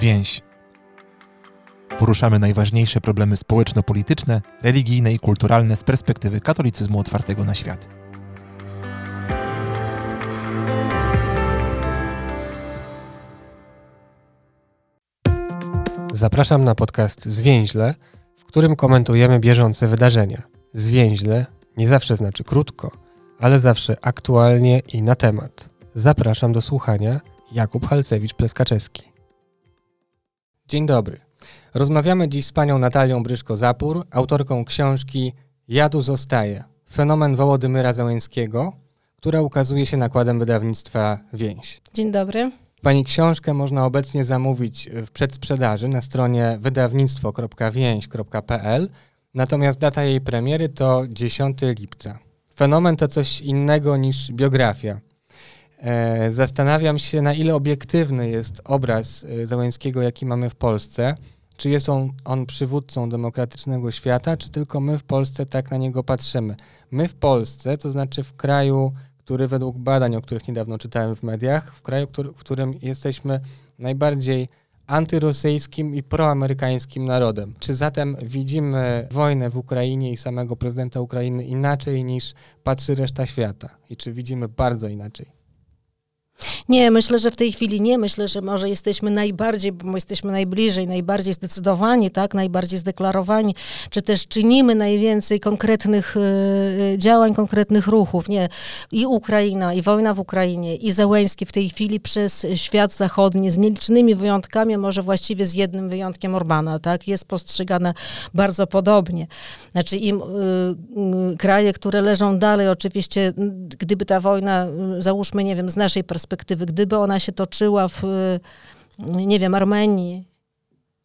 więź. Poruszamy najważniejsze problemy społeczno-polityczne, religijne i kulturalne z perspektywy katolicyzmu otwartego na świat. Zapraszam na podcast Zwięźle, w którym komentujemy bieżące wydarzenia. Zwięźle nie zawsze znaczy krótko, ale zawsze aktualnie i na temat. Zapraszam do słuchania. Jakub Halcewicz-Pleskaczewski. Dzień dobry. Rozmawiamy dziś z panią Natalią Bryszko-Zapór, autorką książki Ja tu zostaję. Fenomen Wołodymyra Zełenskiego, która ukazuje się nakładem wydawnictwa Więź. Dzień dobry. Pani książkę można obecnie zamówić w przedsprzedaży na stronie wydawnictwo.więź.pl, natomiast data jej premiery to 10 lipca. Fenomen to coś innego niż biografia. Zastanawiam się, na ile obiektywny jest obraz Zełenskiego, jaki mamy w Polsce. Czy jest on przywódcą demokratycznego świata, czy tylko my w Polsce tak na niego patrzymy? My w Polsce, to znaczy w kraju, który według badań, o których niedawno czytałem w mediach, w kraju, w którym jesteśmy najbardziej antyrosyjskim i proamerykańskim narodem. Czy zatem widzimy wojnę w Ukrainie i samego prezydenta Ukrainy inaczej niż patrzy reszta świata? I czy widzimy bardzo inaczej? Nie, myślę, że w tej chwili nie. Myślę, że może jesteśmy najbardziej, bo jesteśmy najbliżej, najbardziej zdecydowani, tak, najbardziej zdeklarowani, czy też czynimy najwięcej konkretnych działań, konkretnych ruchów. Nie, i Ukraina, i wojna w Ukrainie, i Zełenski w tej chwili przez świat zachodni, z nielicznymi wyjątkami, może właściwie z jednym wyjątkiem Orbana, tak, jest postrzegane bardzo podobnie. Znaczy im kraje, które leżą dalej, oczywiście, gdyby ta wojna, załóżmy, nie wiem, z naszej perspektywy, gdyby ona się toczyła w, nie wiem, Armenii,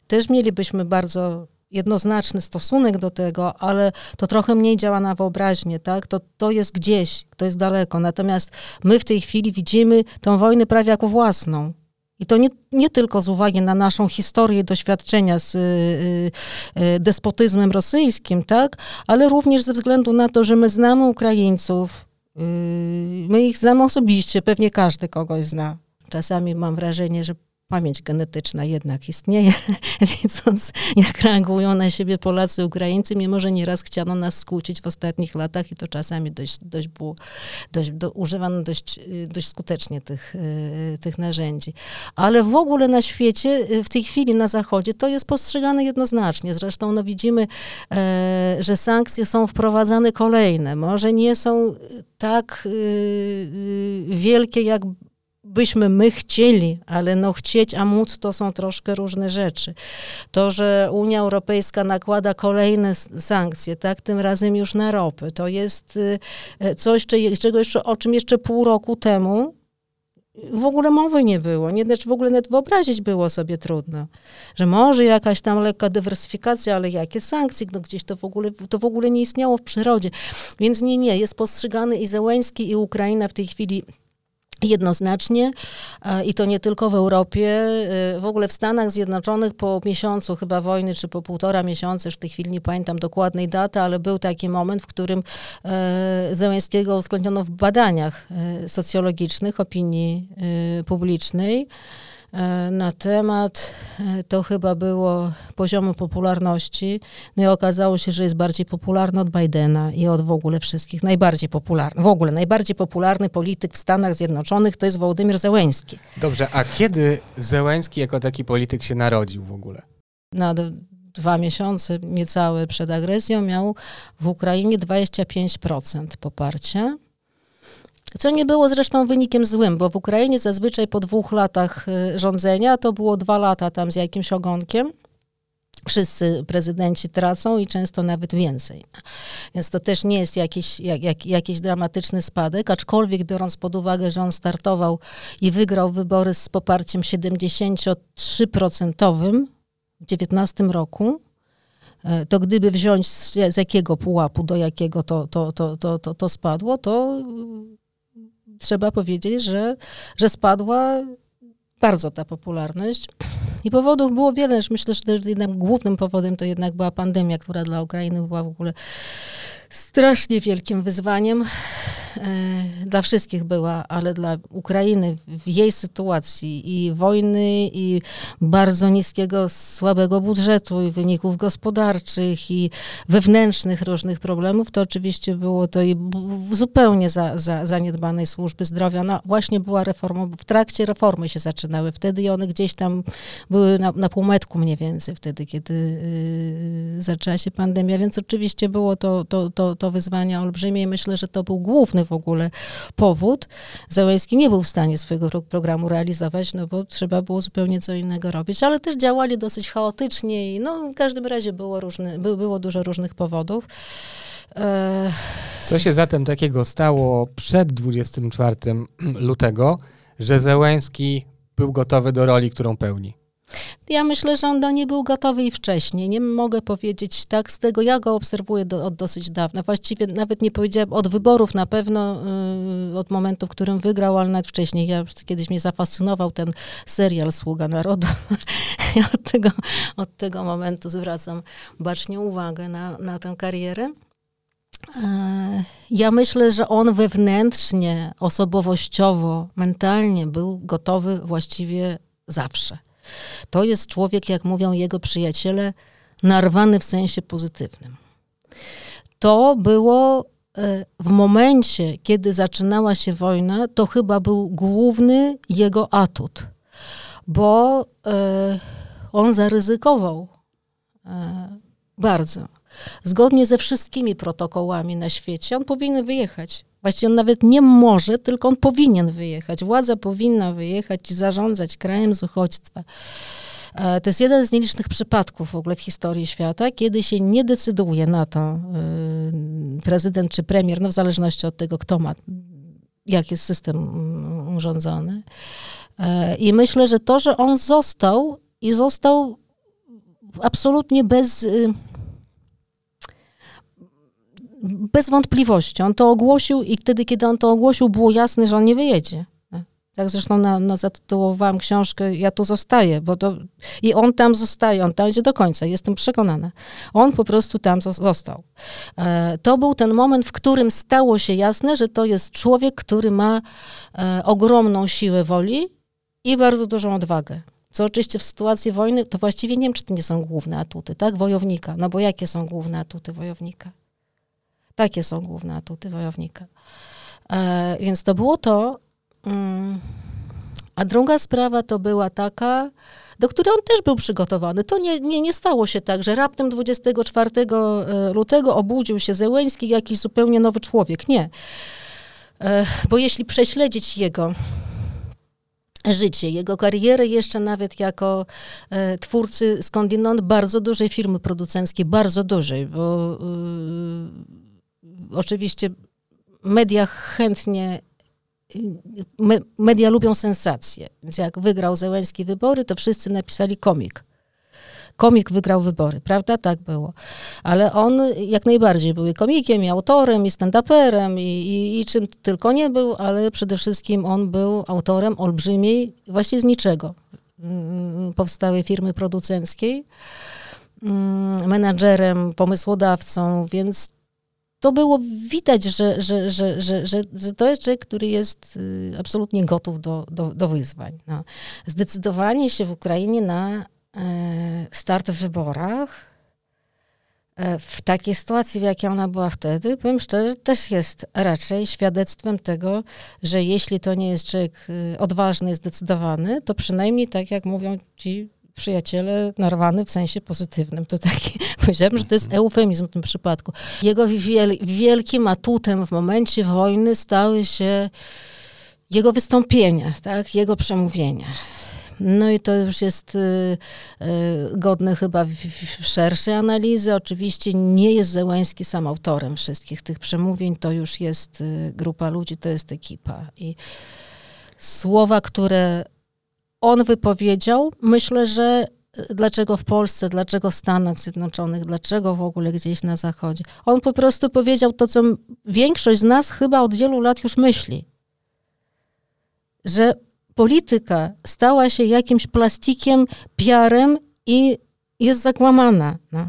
też mielibyśmy bardzo jednoznaczny stosunek do tego, ale to trochę mniej działa na wyobraźnię, tak? To jest gdzieś, to jest daleko. Natomiast my w tej chwili widzimy tę wojnę prawie jako własną. I to nie tylko z uwagi na naszą historię, doświadczenia z despotyzmem rosyjskim, tak? Ale również ze względu na to, że my znamy Ukraińców, my ich znamy osobiście, pewnie każdy kogoś zna. Czasami mam wrażenie, że pamięć genetyczna jednak istnieje, widząc jak reagują na siebie Polacy, Ukraińcy, mimo że nieraz chciano nas skłócić w ostatnich latach i to czasami używano dość skutecznie tych narzędzi. Ale w ogóle na świecie, w tej chwili na Zachodzie, to jest postrzegane jednoznacznie. Zresztą no, widzimy, że sankcje są wprowadzane kolejne. Może nie są tak wielkie, jak byśmy my chcieli, ale no chcieć, a móc to są troszkę różne rzeczy. To, że Unia Europejska nakłada kolejne sankcje, tak, tym razem już na ropę, to jest coś, o czym jeszcze pół roku temu w ogóle mowy nie było, w ogóle nawet wyobrazić było sobie trudno, że może jakaś tam lekka dywersyfikacja, ale jakie sankcje, no gdzieś to w ogóle nie istniało w przyrodzie. Więc nie, jest postrzegany i Zełenski, i Ukraina w tej chwili jednoznacznie, i to nie tylko w Europie, w ogóle w Stanach Zjednoczonych po miesiącu chyba wojny, czy po półtora miesiąca, już w tej chwili nie pamiętam dokładnej daty, ale był taki moment, w którym Zełenskiego uwzględniono w badaniach socjologicznych opinii publicznej na temat, to chyba było poziomu popularności, no i okazało się, że jest bardziej popularny od Bidena i od w ogóle wszystkich, najbardziej popularny polityk w Stanach Zjednoczonych to jest Wołodymyr Zełenski. Dobrze, a kiedy Zełenski jako taki polityk się narodził w ogóle? No, 2 miesiące niecałe przed agresją miał w Ukrainie 25% poparcia. Co nie było zresztą wynikiem złym, bo w Ukrainie zazwyczaj po 2 latach rządzenia, to było 2 lata tam z jakimś ogonkiem, wszyscy prezydenci tracą i często nawet więcej. Więc to też nie jest jakiś dramatyczny spadek, aczkolwiek biorąc pod uwagę, że on startował i wygrał wybory z poparciem 73% w 19 roku, to gdyby wziąć z jakiego pułapu, do jakiego to spadło, to trzeba powiedzieć, że spadła bardzo ta popularność. I powodów było wiele, myślę, że głównym powodem to jednak była pandemia, która dla Ukrainy była w ogóle strasznie wielkim wyzwaniem. Dla wszystkich była, ale dla Ukrainy w jej sytuacji i wojny, i bardzo niskiego, słabego budżetu, i wyników gospodarczych, i wewnętrznych różnych problemów, to oczywiście było to i zupełnie zaniedbanej służby zdrowia. No właśnie była reforma, w trakcie reformy się zaczynały wtedy i one gdzieś tam były na półmetku mniej więcej wtedy, kiedy zaczęła się pandemia, więc oczywiście było to wyzwanie olbrzymie i myślę, że to był główny w ogóle powód. Zełenski nie był w stanie swojego programu realizować, no bo trzeba było zupełnie co innego robić, ale też działali dosyć chaotycznie i no w każdym razie było dużo różnych powodów. Co się zatem takiego stało przed 24 lutego, że Zełenski był gotowy do roli, którą pełni? Ja myślę, że on do niej był gotowy i wcześniej. Nie mogę powiedzieć tak z tego, ja go obserwuję od dosyć dawna. Właściwie nawet nie powiedziałem od wyborów na pewno, od momentu, w którym wygrał, ale nawet wcześniej. Ja kiedyś mnie zafascynował ten serial Sługa Narodu. Ja od tego momentu zwracam bacznie uwagę na tę karierę. Ja myślę, że on wewnętrznie, osobowościowo, mentalnie był gotowy właściwie zawsze. To jest człowiek, jak mówią jego przyjaciele, narwany w sensie pozytywnym. To było w momencie, kiedy zaczynała się wojna, to chyba był główny jego atut, bo on zaryzykował bardzo. Zgodnie ze wszystkimi protokołami na świecie on powinien wyjechać. Właściwie on nawet nie może, tylko on powinien wyjechać. Władza powinna wyjechać i zarządzać krajem z uchodźstwa. To jest jeden z nielicznych przypadków w ogóle w historii świata, kiedy się nie decyduje na to prezydent czy premier, no w zależności od tego, kto ma, jak jest system urządzony. I myślę, że to, że on został i został absolutnie bez wątpliwości. On to ogłosił i wtedy, kiedy on to ogłosił, było jasne, że on nie wyjedzie. Tak zresztą zatytułowałam książkę Ja tu zostaję, i on tam zostaje, on tam idzie do końca, jestem przekonana. On po prostu tam został. To był ten moment, w którym stało się jasne, że to jest człowiek, który ma ogromną siłę woli i bardzo dużą odwagę. Co oczywiście w sytuacji wojny, to właściwie nie wiem, czy to nie są główne atuty, tak? Wojownika. No bo jakie są główne atuty wojownika? Takie są główne atuty wojownika. Więc to było to. A druga sprawa to była taka, do której on też był przygotowany. To nie stało się tak, że raptem 24 lutego obudził się Zełenski jakiś zupełnie nowy człowiek. Nie. Bo jeśli prześledzić jego życie, jego karierę jeszcze nawet jako twórcy skądinąd bardzo dużej firmy producenckiej, bardzo dużej, bo oczywiście media chętnie, media lubią sensacje, więc jak wygrał Zełenski wybory, to wszyscy napisali komik. Komik wygrał wybory, prawda? Tak było. Ale on jak najbardziej był i komikiem, i autorem, i stand-uperem, i czym tylko nie był, ale przede wszystkim on był autorem olbrzymiej, właśnie z niczego, powstałej firmy producenckiej, menadżerem, pomysłodawcą, więc to było widać, że to jest człowiek, który jest absolutnie gotów do wyzwań. No. Zdecydowanie się w Ukrainie na start w wyborach, w takiej sytuacji, w jakiej ona była wtedy, powiem szczerze, też jest raczej świadectwem tego, że jeśli to nie jest człowiek odważny, zdecydowany, to przynajmniej tak jak mówią ci przyjaciele, narwany w sensie pozytywnym. To taki, powiedziałem, że to jest eufemizm w tym przypadku. Jego wielkim atutem w momencie wojny stały się jego wystąpienia, tak? Jego przemówienia. No i to już jest godne chyba w szerszej analizy. Oczywiście nie jest Zełenski sam autorem wszystkich tych przemówień. To już jest grupa ludzi, to jest ekipa. I słowa, które on wypowiedział, myślę, że dlaczego w Polsce, dlaczego w Stanach Zjednoczonych, dlaczego w ogóle gdzieś na Zachodzie. On po prostu powiedział to, co większość z nas chyba od wielu lat już myśli. Że polityka stała się jakimś plastikiem, PR-em i jest zakłamana. No.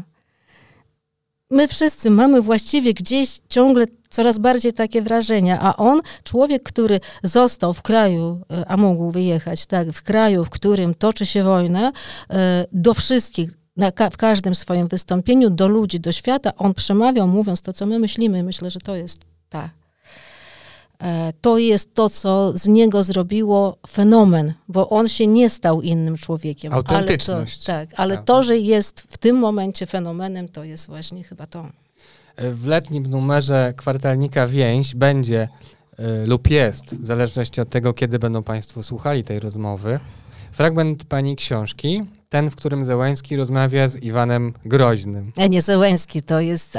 My wszyscy mamy właściwie gdzieś ciągle coraz bardziej takie wrażenia, a on, człowiek, który został w kraju, a mógł wyjechać, tak, w kraju, w którym toczy się wojna, do wszystkich, w każdym swoim wystąpieniu, do ludzi, do świata, on przemawiał, mówiąc to, co my myślimy. Myślę, że to jest to jest to, co z niego zrobiło fenomen, bo on się nie stał innym człowiekiem. Autentyczność. Ale to, że jest w tym momencie fenomenem, to jest właśnie chyba to. W letnim numerze kwartalnika Więź będzie lub jest, w zależności od tego, kiedy będą Państwo słuchali tej rozmowy, fragment Pani książki, ten, w którym Zełenski rozmawia z Iwanem Groźnym. A nie Zełenski, to jest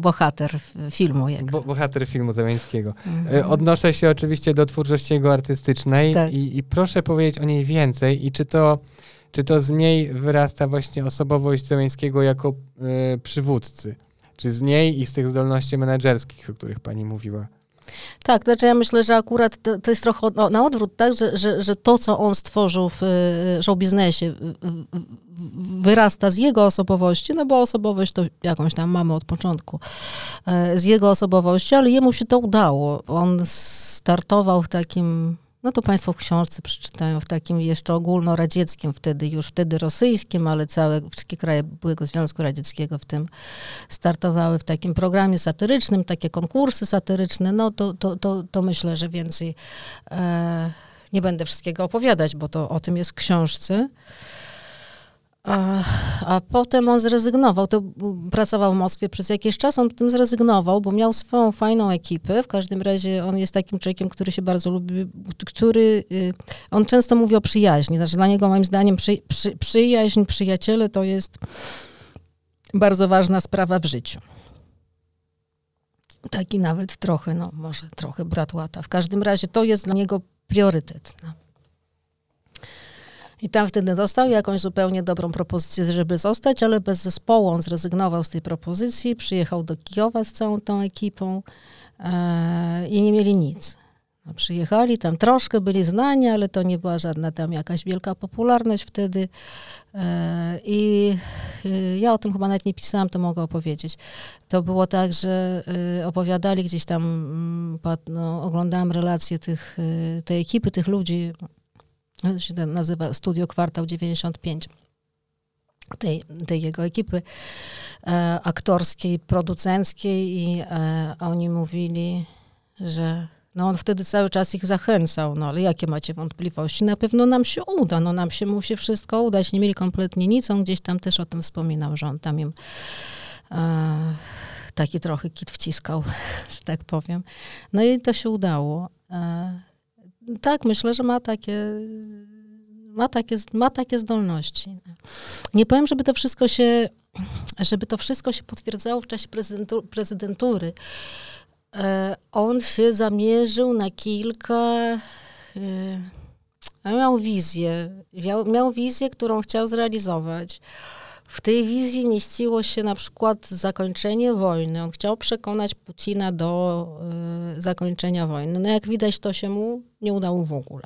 bohater filmu. Bohater filmu Zełenskiego. Mhm. Odnoszę się oczywiście do twórczości jego artystycznej, tak. I proszę powiedzieć o niej więcej. I czy to z niej wyrasta właśnie osobowość Zełenskiego jako przywódcy? Czy z niej i z tych zdolności menedżerskich, o których Pani mówiła? Tak, znaczy ja myślę, że akurat to jest trochę na odwrót, tak, że to, co on stworzył w showbiznesie, wyrasta z jego osobowości, no bo osobowość to jakąś tam mamy od początku, z jego osobowości, ale jemu się to udało. On startował w takim, no to Państwo w książce przeczytają, w takim jeszcze ogólnoradzieckim wtedy, już wtedy rosyjskim, ale wszystkie kraje byłego Związku Radzieckiego w tym startowały w takim programie satyrycznym, takie konkursy satyryczne, no to myślę, że więcej nie będę wszystkiego opowiadać, bo to o tym jest w książce. A potem on zrezygnował, to pracował w Moskwie przez jakiś czas, on tym zrezygnował, bo miał swoją fajną ekipę, w każdym razie on jest takim człowiekiem, który się bardzo lubi, on często mówi o przyjaźni, znaczy dla niego moim zdaniem przyjaźń, przyjaciele to jest bardzo ważna sprawa w życiu. Taki nawet trochę, no może trochę bratłata, w każdym razie to jest dla niego priorytet. I tam wtedy dostał jakąś zupełnie dobrą propozycję, żeby zostać, ale bez zespołu. On zrezygnował z tej propozycji, przyjechał do Kijowa z całą tą ekipą i nie mieli nic. No, przyjechali, tam troszkę byli znani, ale to nie była żadna tam jakaś wielka popularność wtedy. I ja o tym chyba nawet nie pisałam, to mogę opowiedzieć. To było tak, że opowiadali gdzieś tam, oglądałam relacje tej ekipy, tych ludzi, to się nazywa Studio Kwartał 95, tej jego ekipy aktorskiej, producenckiej i oni mówili, że no on wtedy cały czas ich zachęcał, no ale jakie macie wątpliwości, na pewno nam się uda, no nam się musi wszystko udać, nie mieli kompletnie nic, on gdzieś tam też o tym wspominał, że on tam im taki trochę kit wciskał, że tak powiem. No i to się udało. Tak, myślę, że ma takie zdolności. Nie powiem, żeby to wszystko się potwierdzało w czasie prezydentury. On się zamierzył na kilka... Miał wizję, którą chciał zrealizować. W tej wizji mieściło się na przykład zakończenie wojny. On chciał przekonać Putina do zakończenia wojny. No jak widać, to się mu nie udało w ogóle.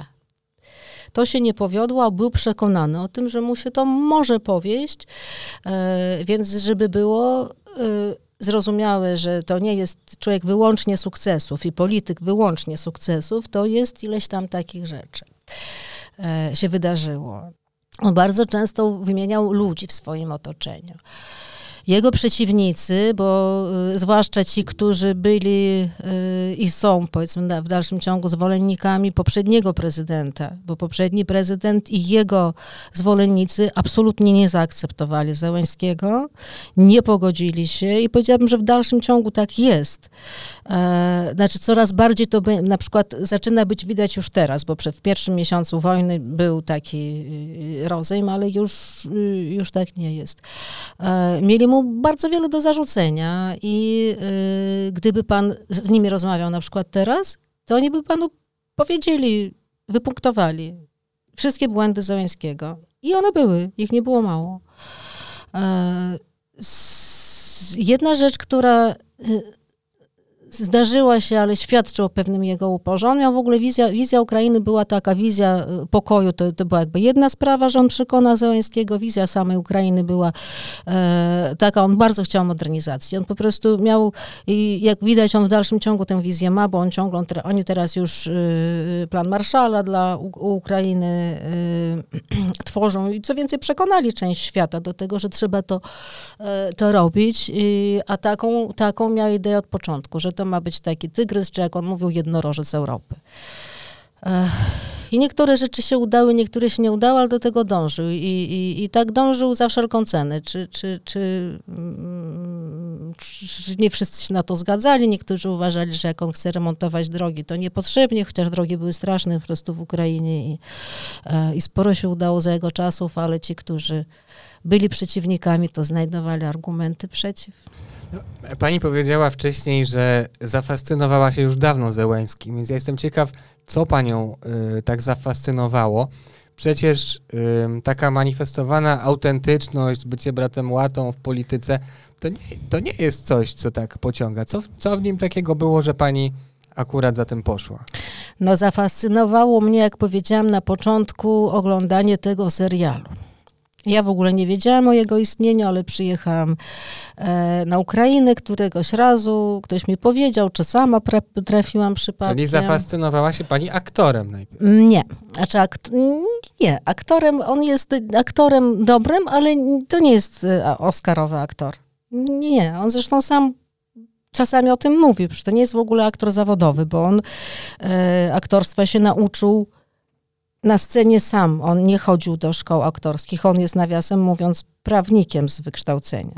To się nie powiodło, a był przekonany o tym, że mu się to może powieść. Więc żeby było zrozumiałe, że to nie jest człowiek wyłącznie sukcesów i polityk wyłącznie sukcesów, to jest ileś tam takich rzeczy się wydarzyło. On bardzo często wymieniał ludzi w swoim otoczeniu. Jego przeciwnicy, bo zwłaszcza ci, którzy byli i są, powiedzmy, w dalszym ciągu zwolennikami poprzedniego prezydenta, bo poprzedni prezydent i jego zwolennicy absolutnie nie zaakceptowali Zełenskiego, nie pogodzili się i powiedziałabym, że w dalszym ciągu tak jest. Znaczy coraz bardziej to na przykład zaczyna być widać już teraz, bo w pierwszym miesiącu wojny był taki rozejm, ale już tak nie jest. Mieli mu bardzo wiele do zarzucenia i gdyby pan z nimi rozmawiał na przykład teraz, to oni by panu powiedzieli, wypunktowali wszystkie błędy Zełenskiego. I one były, ich nie było mało. Jedna rzecz, która zdarzyła się, ale świadczy o pewnym jego uporze. On miał w ogóle wizja Ukrainy była taka, wizja pokoju, to była jakby jedna sprawa, że on przekona Zełenskiego, wizja samej Ukrainy była taka, on bardzo chciał modernizacji. On po prostu miał, i jak widać, on w dalszym ciągu tę wizję ma, bo on ciągle, oni teraz już plan Marszala dla Ukrainy tworzą i co więcej przekonali część świata do tego, że trzeba to robić, a taką miał ideę od początku, że to ma być taki tygrys, czy jak on mówił, jednorożec Europy. I niektóre rzeczy się udały, niektóre się nie udały, ale do tego dążył. I tak dążył za wszelką cenę. Czy nie wszyscy się na to zgadzali, niektórzy uważali, że jak on chce remontować drogi, to niepotrzebnie, chociaż drogi były straszne po prostu w Ukrainie i sporo się udało za jego czasów, ale ci, którzy byli przeciwnikami, to znajdowali argumenty przeciw. Pani powiedziała wcześniej, że zafascynowała się już dawno Zełenskim, więc ja jestem ciekaw, co panią tak zafascynowało. Przecież taka manifestowana autentyczność, bycie bratem łatą w polityce, to nie jest coś, co tak pociąga. Co w nim takiego było, że pani akurat za tym poszła? No zafascynowało mnie, jak powiedziałam na początku, oglądanie tego serialu. Ja w ogóle nie wiedziałam o jego istnieniu, ale przyjechałam na Ukrainę któregoś razu. Ktoś mi powiedział, czy sama trafiłam przypadkiem. Czyli zafascynowała się pani aktorem najpierw? Nie. Znaczy, nie. Aktorem, on jest aktorem dobrym, ale to nie jest oscarowy aktor. Nie. On zresztą sam czasami o tym mówi. To nie jest w ogóle aktor zawodowy, bo on aktorstwa się nauczył na scenie sam. On nie chodził do szkoł aktorskich, on jest, nawiasem mówiąc, prawnikiem z wykształcenia,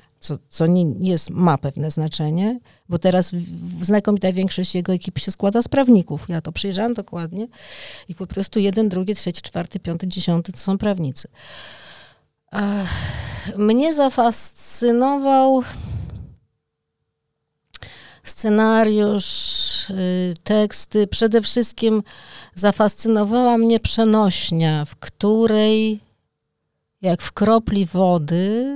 co nie jest, ma pewne znaczenie, bo teraz znakomita większość jego ekipy się składa z prawników. Ja to przyjrzałam dokładnie i po prostu 1, 2, 3, 4, 5, 10 to są prawnicy. Mnie zafascynował scenariusz, teksty. Przede wszystkim zafascynowała mnie przenośnia, w której jak w kropli wody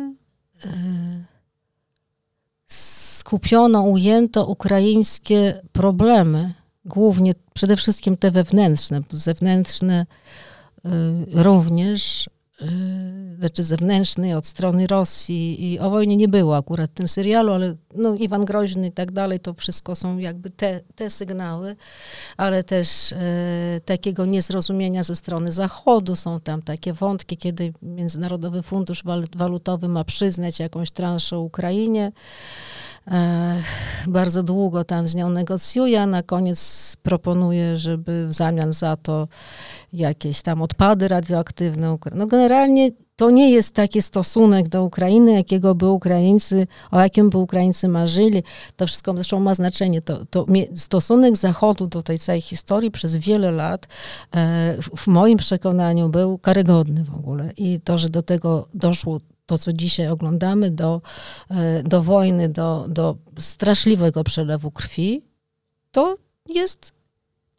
skupiono, ujęto ukraińskie problemy, głównie przede wszystkim te wewnętrzne, zewnętrzne również, znaczy zewnętrznej od strony Rosji, i o wojnie nie było akurat w tym serialu, ale no, Iwan Groźny i tak dalej, to wszystko są jakby te sygnały, ale też takiego niezrozumienia ze strony Zachodu. Są tam takie wątki, kiedy Międzynarodowy Fundusz Walutowy ma przyznać jakąś transzę Ukrainie. Bardzo długo tam z nią negocjuje, a na koniec proponuje, żeby w zamian za to jakieś tam odpady radioaktywne. No generalnie to nie jest taki stosunek do Ukrainy, o jakim by Ukraińcy marzyli. To wszystko zresztą ma znaczenie. To stosunek Zachodu do tej całej historii przez wiele lat w moim przekonaniu był karygodny w ogóle. I to, że do tego doszło, to, co dzisiaj oglądamy, do wojny, do straszliwego przelewu krwi, to jest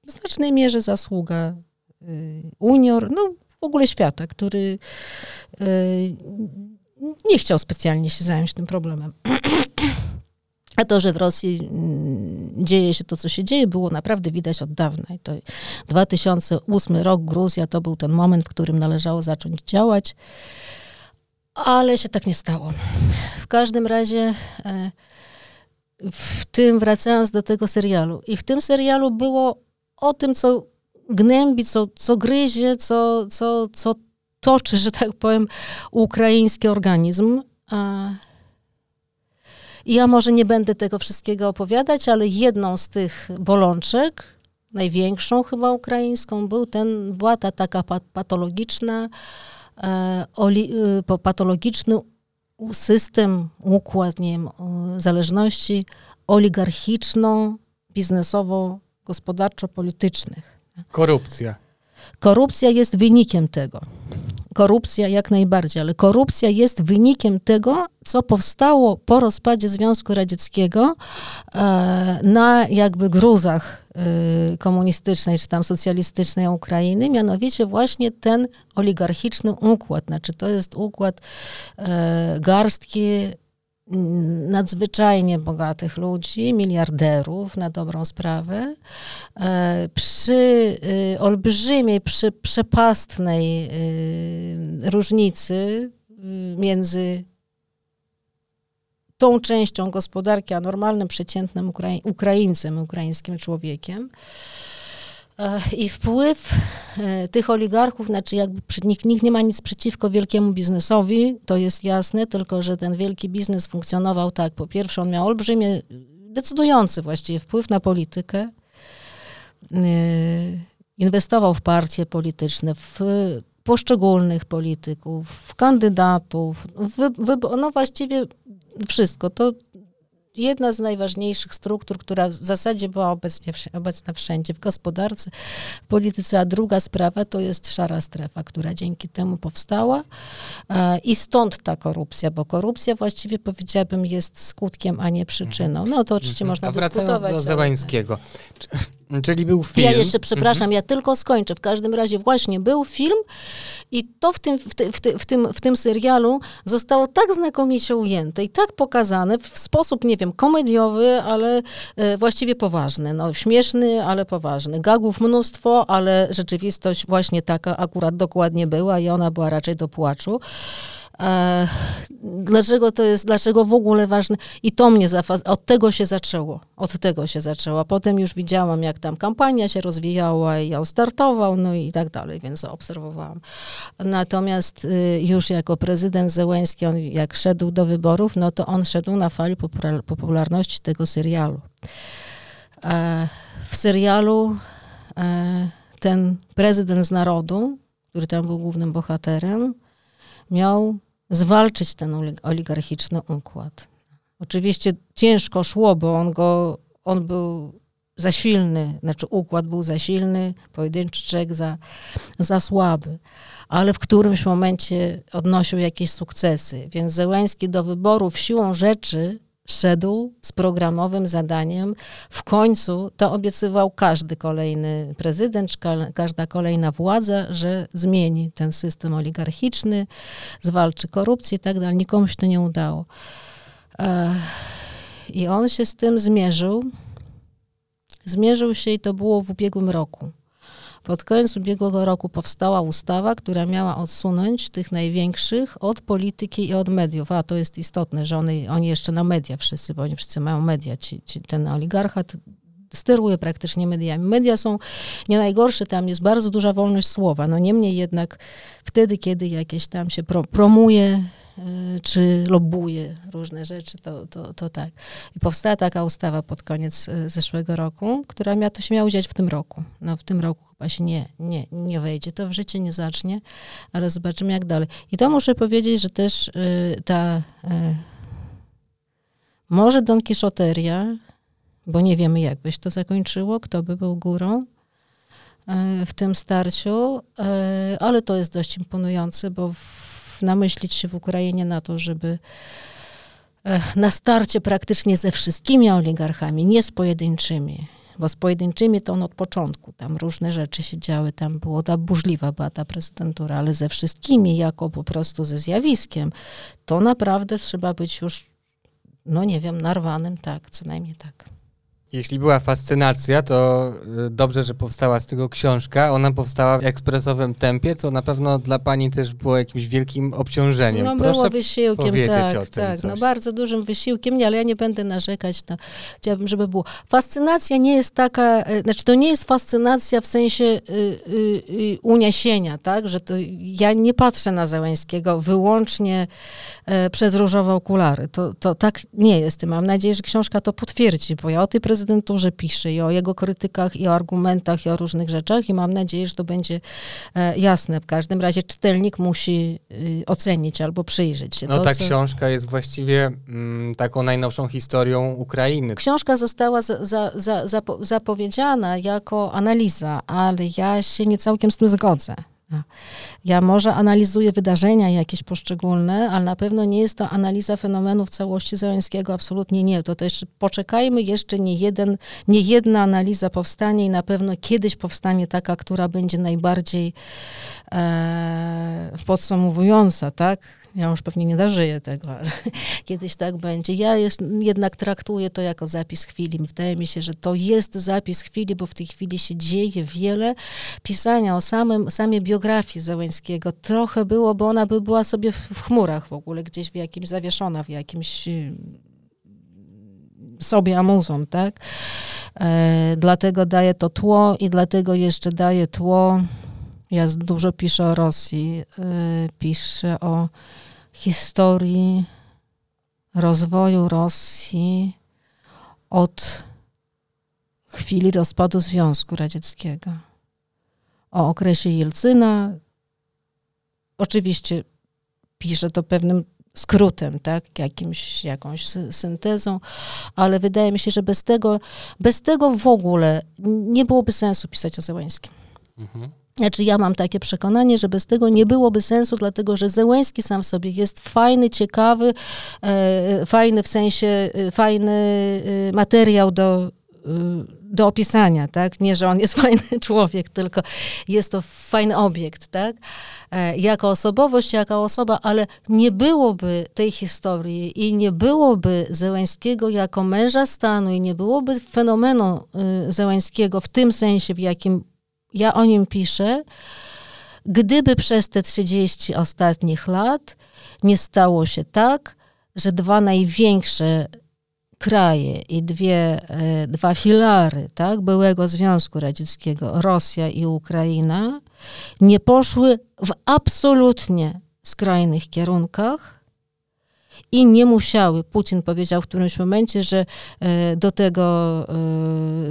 w znacznej mierze zasługa Unii, no w ogóle świata, który nie chciał specjalnie się zająć tym problemem. A to, że w Rosji dzieje się to, co się dzieje, było naprawdę widać od dawna. I to 2008 rok, Gruzja, to był ten moment, w którym należało zacząć działać. Ale się tak nie stało. W każdym razie, wracając do tego serialu. I w tym serialu było o tym, co gnębi, co gryzie, co toczy, że tak powiem, ukraiński organizm. I ja może nie będę tego wszystkiego opowiadać, ale jedną z tych bolączek, największą chyba ukraińską, była ta taka patologiczna, patologiczny system, układ, nie wiem, zależności oligarchiczno-biznesowo-gospodarczo-politycznych. Korupcja. Korupcja jest wynikiem tego. Korupcja jak najbardziej, ale korupcja jest wynikiem tego, co powstało po rozpadzie Związku Radzieckiego na jakby gruzach komunistycznej czy tam socjalistycznej Ukrainy, mianowicie właśnie ten oligarchiczny układ. Znaczy to jest układ garstki nadzwyczajnie bogatych ludzi, miliarderów na dobrą sprawę, przy olbrzymiej, przepastnej różnicy między tą częścią gospodarki a normalnym, przeciętnym Ukraińcem, ukraińskim człowiekiem. I wpływ tych oligarchów, znaczy jakby nikt nie ma nic przeciwko wielkiemu biznesowi, to jest jasne, tylko że ten wielki biznes funkcjonował tak. Po pierwsze, on miał olbrzymie, decydujący właściwie wpływ na politykę. Inwestował w partie polityczne, w poszczególnych polityków, w kandydatów, no właściwie wszystko. To jedna z najważniejszych struktur, która w zasadzie była obecna wszędzie, w gospodarce, w polityce, a druga sprawa to jest szara strefa, która dzięki temu powstała i stąd ta korupcja, bo korupcja właściwie powiedziałabym jest skutkiem, a nie przyczyną. No to oczywiście można dyskutować. A wracając do Zełenskiego, czyli był film. Ja jeszcze, przepraszam, ja tylko skończę. W każdym razie właśnie był film i to w tym serialu zostało tak znakomicie ujęte i tak pokazane w sposób, nie wiem, komediowy, ale właściwie poważny. No, śmieszny, ale poważny. Gagów mnóstwo, ale rzeczywistość właśnie taka akurat dokładnie była i ona była raczej do płaczu. Dlaczego w ogóle ważne? I to mnie od tego się zaczęło. Potem już widziałam, jak tam kampania się rozwijała i on startował, no i tak dalej, więc obserwowałam. Natomiast już jako prezydent Zełenski, on jak szedł do wyborów, no to on szedł na fali popularności tego serialu. W serialu ten prezydent z narodu, który tam był głównym bohaterem, miał zwalczyć ten oligarchiczny układ. Oczywiście ciężko szło, bo on był za silny, znaczy układ był za silny, pojedynczy Czech za słaby, ale w którymś momencie odnosił jakieś sukcesy. Więc Zełenski do wyborów siłą rzeczy szedł z programowym zadaniem. W końcu to obiecywał każdy kolejny prezydent, każda kolejna władza, że zmieni ten system oligarchiczny, zwalczy korupcję i tak dalej. Nikomu się to nie udało. I on się z tym zmierzył. Zmierzył się i to było w ubiegłym roku. Pod koniec ubiegłego roku powstała ustawa, która miała odsunąć tych największych od polityki i od mediów. A to jest istotne, że oni jeszcze na media wszyscy, bo oni wszyscy mają media. Ten oligarchat steruje praktycznie mediami. Media są nie najgorsze, tam jest bardzo duża wolność słowa. No niemniej jednak wtedy, kiedy jakieś tam się promuje czy lobbuje różne rzeczy, to tak. I powstała taka ustawa pod koniec zeszłego roku, która to się miało dziać w tym roku. No w tym roku chyba się nie wejdzie. To w życie nie zacznie, ale zobaczymy jak dalej. I to muszę powiedzieć, że też może Don Kiszoteria, bo nie wiemy jak by się to zakończyło, kto by był górą w tym starciu, ale to jest dość imponujące, bo namyślić się w Ukrainie na to, żeby na starcie praktycznie ze wszystkimi oligarchami, nie z pojedynczymi, bo z pojedynczymi to on od początku, tam różne rzeczy się działy, tam było, ta burzliwa była ta prezydentura, ale ze wszystkimi jako po prostu ze zjawiskiem, to naprawdę trzeba być już, no nie wiem, narwanym, tak, co najmniej tak. Jeśli była fascynacja, to dobrze, że powstała z tego książka. Ona powstała w ekspresowym tempie, co na pewno dla pani też było jakimś wielkim obciążeniem. No, było wysiłkiem, tak. No, bardzo dużym wysiłkiem, ale ja nie będę narzekać. No, chciałabym, żeby było. Fascynacja nie jest taka, znaczy to nie jest fascynacja w sensie uniesienia, tak? Że to ja nie patrzę na Zełenskiego wyłącznie przez różowe okulary. To tak nie jest. Mam nadzieję, że książka to potwierdzi, bo ja o tej prezydenturze pisze i o jego krytykach, i o argumentach, i o różnych rzeczach i mam nadzieję, że to będzie jasne. W każdym razie czytelnik musi ocenić albo przyjrzeć się. No ta książka jest właściwie taką najnowszą historią Ukrainy. Książka została zapowiedziana jako analiza, ale ja się nie całkiem z tym zgodzę. Ja może analizuję wydarzenia jakieś poszczególne, ale na pewno nie jest to analiza fenomenu w całości Zełenskiego, absolutnie nie. To też poczekajmy, jeszcze nie jedna analiza powstanie i na pewno kiedyś powstanie taka, która będzie najbardziej podsumowująca, tak? Ja już pewnie nie dożyję tego, ale kiedyś tak będzie. Ja jednak traktuję to jako zapis chwili. Wydaje mi się, że to jest zapis chwili, bo w tej chwili się dzieje wiele. Pisania o samej biografii Zełenskiego trochę było, bo ona by była sobie w chmurach w ogóle, gdzieś w jakimś zawieszona, w jakimś sobie amuzą, tak? Dlatego daje to tło i dlatego jeszcze daje tło. Ja dużo piszę o Rosji, piszę o historii rozwoju Rosji od chwili rozpadu Związku Radzieckiego. O okresie Jelcyna. Oczywiście piszę to pewnym skrótem, tak, jakąś syntezą, ale wydaje mi się, że bez tego w ogóle nie byłoby sensu pisać o Zełenskim. Mhm. Znaczy ja mam takie przekonanie, że bez tego nie byłoby sensu, dlatego że Zełenski sam w sobie jest fajny, ciekawy, fajny w sensie, fajny materiał do opisania, tak? Nie, że on jest fajny człowiek, tylko jest to fajny obiekt, tak? Jako osobowość, jako osoba, ale nie byłoby tej historii i nie byłoby Zełenskiego jako męża stanu i nie byłoby fenomenu Zełenskiego w tym sensie, w jakim ja o nim piszę, gdyby przez te 30 ostatnich lat nie stało się tak, że dwa największe kraje i dwa filary, tak, byłego Związku Radzieckiego, Rosja i Ukraina, nie poszły w absolutnie skrajnych kierunkach i nie musiały. Putin powiedział w którymś momencie, że do tego,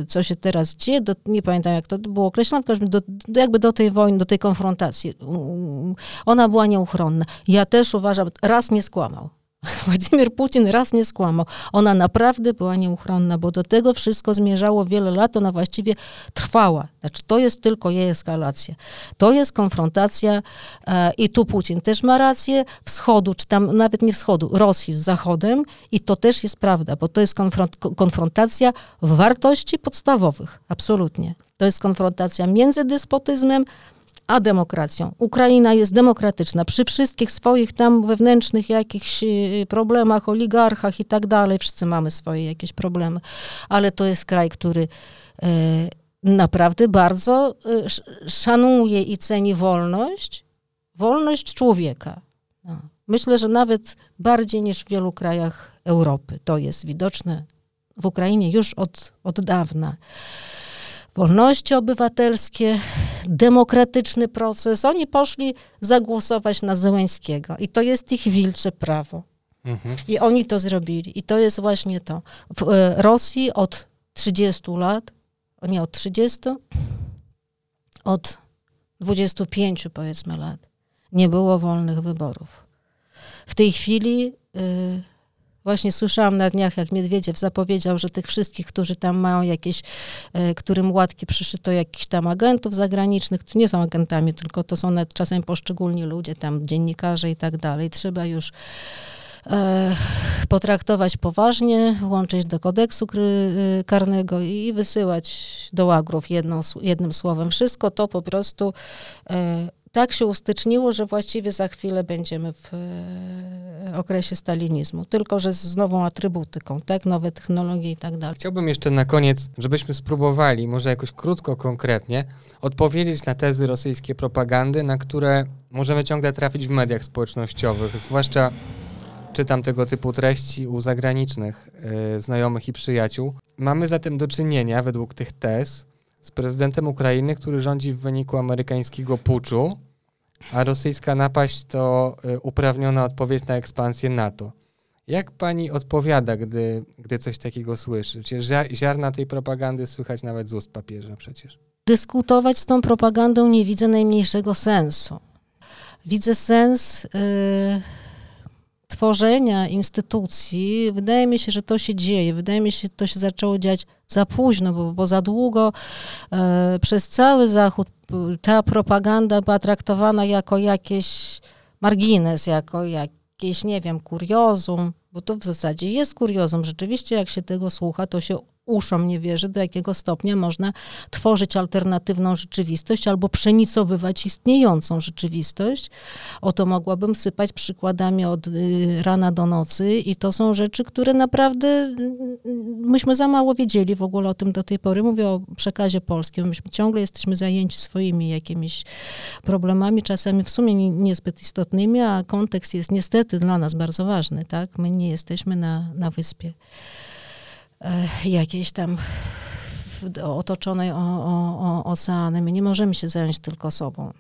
co się teraz dzieje, nie pamiętam jak to było określone, w każdym razie jakby do tej wojny, do tej konfrontacji. Ona była nieuchronna. Ja też uważam, raz nie skłamał. Władimir Putin raz nie skłamał. Ona naprawdę była nieuchronna, bo do tego wszystko zmierzało wiele lat, ona właściwie trwała. Znaczy to jest tylko jej eskalacja. To jest konfrontacja i tu Putin też ma rację, wschodu, czy tam nawet nie wschodu, Rosji z Zachodem i to też jest prawda, bo to jest konfrontacja wartości podstawowych, absolutnie. To jest konfrontacja między despotyzmem a demokracją. Ukraina jest demokratyczna. Przy wszystkich swoich tam wewnętrznych jakichś problemach, oligarchach i tak dalej, wszyscy mamy swoje jakieś problemy. Ale to jest kraj, który naprawdę bardzo szanuje i ceni wolność człowieka. No. Myślę, że nawet bardziej niż w wielu krajach Europy. To jest widoczne w Ukrainie już od dawna. Wolności obywatelskie, demokratyczny proces. Oni poszli zagłosować na Zełenskiego i to jest ich wilcze prawo. Mhm. I oni to zrobili. I to jest właśnie to. W Rosji od 30 lat, nie od 30, od 25 powiedzmy lat nie było wolnych wyborów. W tej chwili... Właśnie słyszałam na dniach, jak Miedwiediew zapowiedział, że tych wszystkich, którzy tam mają jakieś, którym łatki przyszyto jakichś tam agentów zagranicznych, to nie są agentami, tylko to są nawet czasem poszczególni ludzie, tam dziennikarze i tak dalej. Trzeba już potraktować poważnie, włączyć do kodeksu karnego i wysyłać do łagrów jednym słowem. Wszystko to po prostu tak się ustyczniło, że właściwie za chwilę będziemy w okresie stalinizmu, tylko że z nową atrybutyką, tak, nowe technologie i tak dalej. Chciałbym jeszcze na koniec, żebyśmy spróbowali, może jakoś krótko, konkretnie, odpowiedzieć na tezy rosyjskiej propagandy, na które możemy ciągle trafić w mediach społecznościowych, zwłaszcza czytam tego typu treści u zagranicznych znajomych i przyjaciół. Mamy zatem do czynienia, według tych tez, z prezydentem Ukrainy, który rządzi w wyniku amerykańskiego puczu, a rosyjska napaść to uprawniona odpowiedź na ekspansję NATO. Jak pani odpowiada, gdy coś takiego słyszy? Przecież ziarna tej propagandy słychać nawet z ust papieża przecież. Dyskutować z tą propagandą nie widzę najmniejszego sensu. Widzę sens tworzenia instytucji. Wydaje mi się, że to się dzieje. Wydaje mi się, że to się zaczęło dziać za późno, bo za długo przez cały Zachód ta propaganda była traktowana jako jakiś margines, jako jakieś, nie wiem, kuriozum, bo to w zasadzie jest kuriozum. Rzeczywiście jak się tego słucha, to się uszom nie wierzy, do jakiego stopnia można tworzyć alternatywną rzeczywistość albo przenicowywać istniejącą rzeczywistość. Oto mogłabym sypać przykładami od rana do nocy i to są rzeczy, które naprawdę myśmy za mało wiedzieli w ogóle o tym do tej pory. Mówię o przekazie polskim. Myśmy ciągle jesteśmy zajęci swoimi jakimiś problemami, czasami w sumie niezbyt istotnymi, a kontekst jest niestety dla nas bardzo ważny, tak? My nie jesteśmy na wyspie jakiejś tam otoczonej oceanem. My nie możemy się zająć tylko sobą.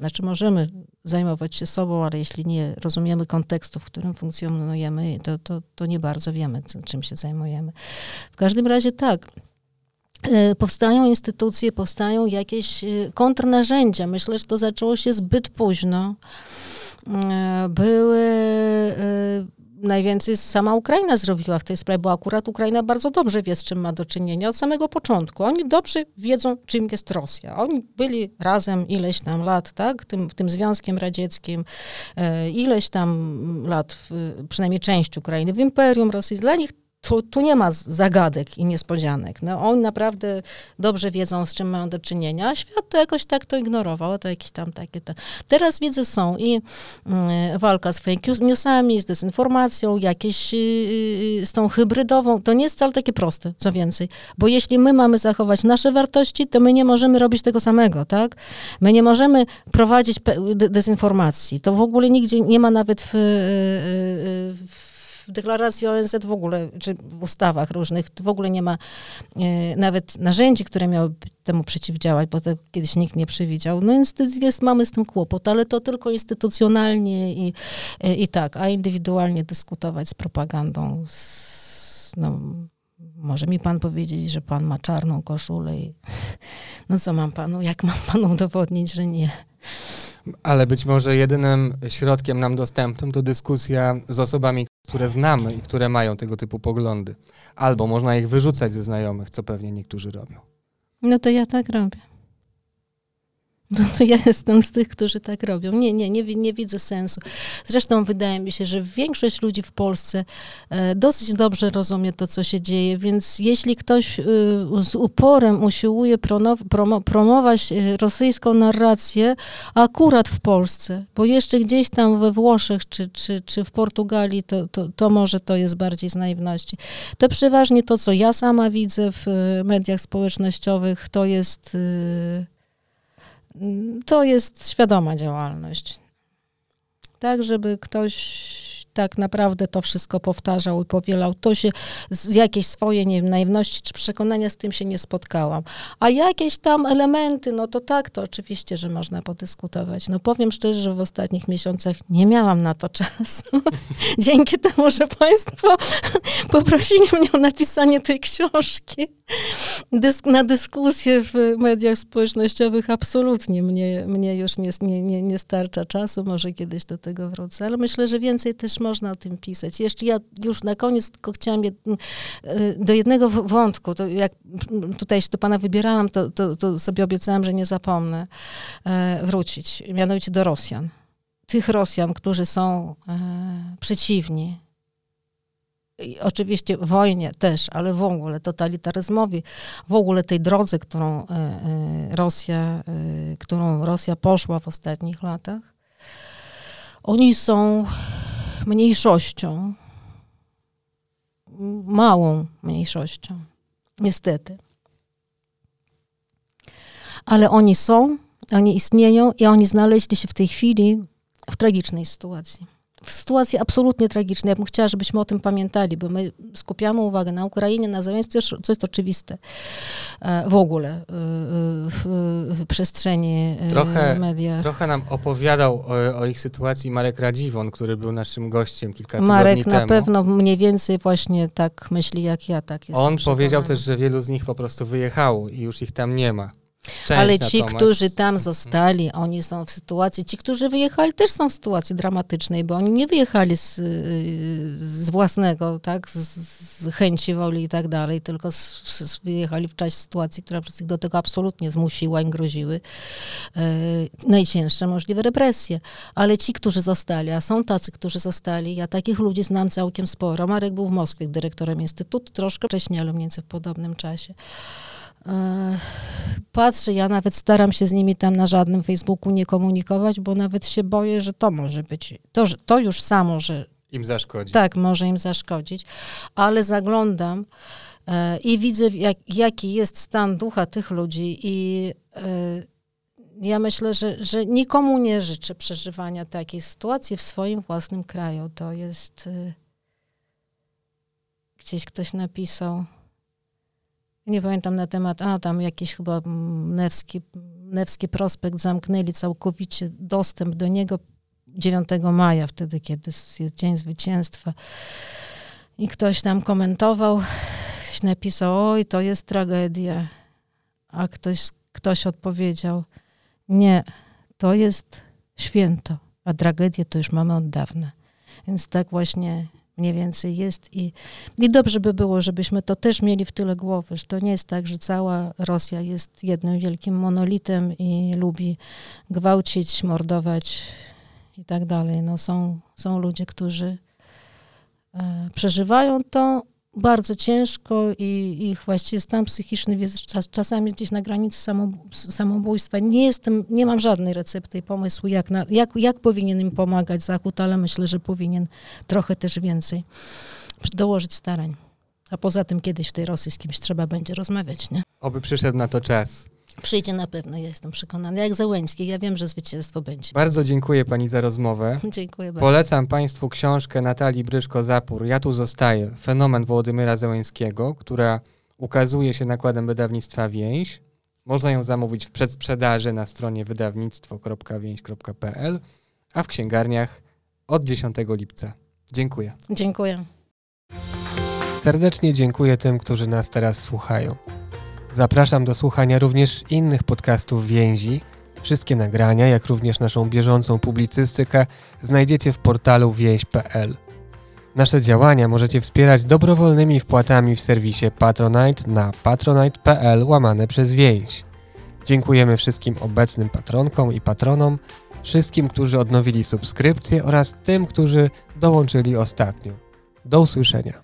Znaczy możemy zajmować się sobą, ale jeśli nie rozumiemy kontekstu, w którym funkcjonujemy, to nie bardzo wiemy, czym się zajmujemy. W każdym razie tak, powstają instytucje, powstają jakieś kontrnarzędzia. Myślę, że to zaczęło się zbyt późno. Najwięcej sama Ukraina zrobiła w tej sprawie, bo akurat Ukraina bardzo dobrze wie, z czym ma do czynienia od samego początku. Oni dobrze wiedzą, czym jest Rosja. Oni byli razem ileś tam lat, tak? Tym Związkiem Radzieckim, ileś tam lat, przynajmniej część Ukrainy, w Imperium Rosji. Dla nich tu nie ma zagadek i niespodzianek. No, oni naprawdę dobrze wiedzą, z czym mają do czynienia, a świat to jakoś tak to ignorował. To jakieś tam takie... Teraz widzę, są i walka z fake newsami, z dezinformacją, jakieś z tą hybrydową. To nie jest wcale takie proste, co więcej. Bo jeśli my mamy zachować nasze wartości, to my nie możemy robić tego samego, tak? My nie możemy prowadzić dezinformacji. To w ogóle nigdzie nie ma nawet w deklaracji ONZ w ogóle, czy w ustawach różnych, w ogóle nie ma nawet narzędzi, które miały temu przeciwdziałać, bo tego kiedyś nikt nie przewidział. No więc mamy z tym kłopot, ale to tylko instytucjonalnie i tak, a indywidualnie dyskutować z propagandą. No, może mi pan powiedzieć, że pan ma czarną koszulę i no co mam panu, jak mam panu udowodnić, że nie? Ale być może jedynym środkiem nam dostępnym to dyskusja z osobami, które znamy i które mają tego typu poglądy. Albo można ich wyrzucać ze znajomych, co pewnie niektórzy robią. No to ja tak robię. No to ja jestem z tych, którzy tak robią. Nie widzę sensu. Zresztą wydaje mi się, że większość ludzi w Polsce dosyć dobrze rozumie to, co się dzieje, więc jeśli ktoś z uporem usiłuje promować rosyjską narrację, akurat w Polsce, bo jeszcze gdzieś tam we Włoszech czy w Portugalii, to może to jest bardziej z naiwności. To przeważnie to, co ja sama widzę w mediach społecznościowych, to jest świadoma działalność. Tak, żeby ktoś tak naprawdę to wszystko powtarzał i powielał. To się z jakiejś swojej naiwności czy przekonania z tym się nie spotkałam. A jakieś tam elementy, no to tak, to oczywiście, że można podyskutować. No powiem szczerze, że w ostatnich miesiącach nie miałam na to czasu. Dzięki temu, że państwo poprosili mnie o napisanie tej książki. Na dyskusję w mediach społecznościowych absolutnie mnie już nie starcza czasu. Może kiedyś do tego wrócę, ale myślę, że więcej też można o tym pisać. Jeszcze ja już na koniec tylko chciałam do jednego wątku, to jak tutaj się do pana wybierałam, to sobie obiecałam, że nie zapomnę wrócić, mianowicie do Rosjan. Tych Rosjan, którzy są przeciwni. I oczywiście wojnie też, ale w ogóle totalitaryzmowi, w ogóle tej drodze, którą Rosja poszła w ostatnich latach. Oni są mniejszością, małą mniejszością, niestety. Ale oni są, oni istnieją i oni znaleźli się w tej chwili w tragicznej sytuacji. W sytuacji absolutnie tragicznej. Ja bym chciała, żebyśmy o tym pamiętali, bo my skupiamy uwagę na Ukrainie, na Zełenskim, co jest oczywiste w ogóle w przestrzeni media. Trochę nam opowiadał o ich sytuacji Marek Radziwon, który był naszym gościem kilka tygodni temu. Marek na pewno mniej więcej właśnie tak myśli jak ja. Tak. On powiedział też, że wielu z nich po prostu wyjechało i już ich tam nie ma. Ale ci, którzy tam zostali, oni są w sytuacji, ci, którzy wyjechali, też są w sytuacji dramatycznej, bo oni nie wyjechali z własnego, tak, z chęci, woli i tak dalej, tylko wyjechali w czasie sytuacji, która wszystkich do tego absolutnie zmusiła, im groziły najcięższe możliwe represje. Ale ci, którzy zostali, a są tacy, którzy zostali, ja takich ludzi znam całkiem sporo. Marek był w Moskwie dyrektorem instytutu, troszkę wcześniej, ale mniej więcej w podobnym czasie. Patrzę, ja nawet staram się z nimi tam na żadnym Facebooku nie komunikować, bo nawet się boję, że to może być, to już samo, że im zaszkodzi. Tak, może im zaszkodzić, ale zaglądam i widzę, jaki jest stan ducha tych ludzi i ja myślę, że nikomu nie życzę przeżywania takiej sytuacji w swoim własnym kraju. To jest, gdzieś ktoś napisał, nie pamiętam na temat, tam jakiś chyba Newski Prospekt zamknęli całkowicie dostęp do niego 9 maja, wtedy, kiedy jest Dzień Zwycięstwa. I ktoś tam komentował, ktoś napisał, oj, to jest tragedia. A ktoś odpowiedział, nie, to jest święto, a tragedię to już mamy od dawna. Więc tak właśnie mniej więcej jest i dobrze by było, żebyśmy to też mieli w tyle głowy, że to nie jest tak, że cała Rosja jest jednym wielkim monolitem i lubi gwałcić, mordować i tak dalej. No są ludzie, którzy przeżywają to bardzo ciężko i ich właściwie stan psychiczny jest czasami gdzieś na granicy samobójstwa. Nie mam żadnej recepty i pomysłu, jak powinien im pomagać Zachód, ale myślę, że powinien trochę też więcej dołożyć starań. A poza tym kiedyś w tej Rosji z kimś trzeba będzie rozmawiać, nie? Oby przyszedł na to czas. Przyjdzie na pewno, ja jestem przekonana. Jak Zełenski, ja wiem, że zwycięstwo będzie. Bardzo dziękuję pani za rozmowę. Dziękuję bardzo. Polecam państwu książkę Natalii Bryszko-Zapór, Ja tu zostaję, fenomen Wołodymyra Zełenskiego, która ukazuje się nakładem wydawnictwa Więź. Można ją zamówić w przedsprzedaży na stronie wydawnictwo.więź.pl, a w księgarniach od 10 lipca. Dziękuję. Dziękuję. Serdecznie dziękuję tym, którzy nas teraz słuchają. Zapraszam do słuchania również innych podcastów Więzi. Wszystkie nagrania, jak również naszą bieżącą publicystykę znajdziecie w portalu więź.pl. Nasze działania możecie wspierać dobrowolnymi wpłatami w serwisie Patronite na patronite.pl/Więź. Dziękujemy wszystkim obecnym patronkom i patronom, wszystkim, którzy odnowili subskrypcję oraz tym, którzy dołączyli ostatnio. Do usłyszenia.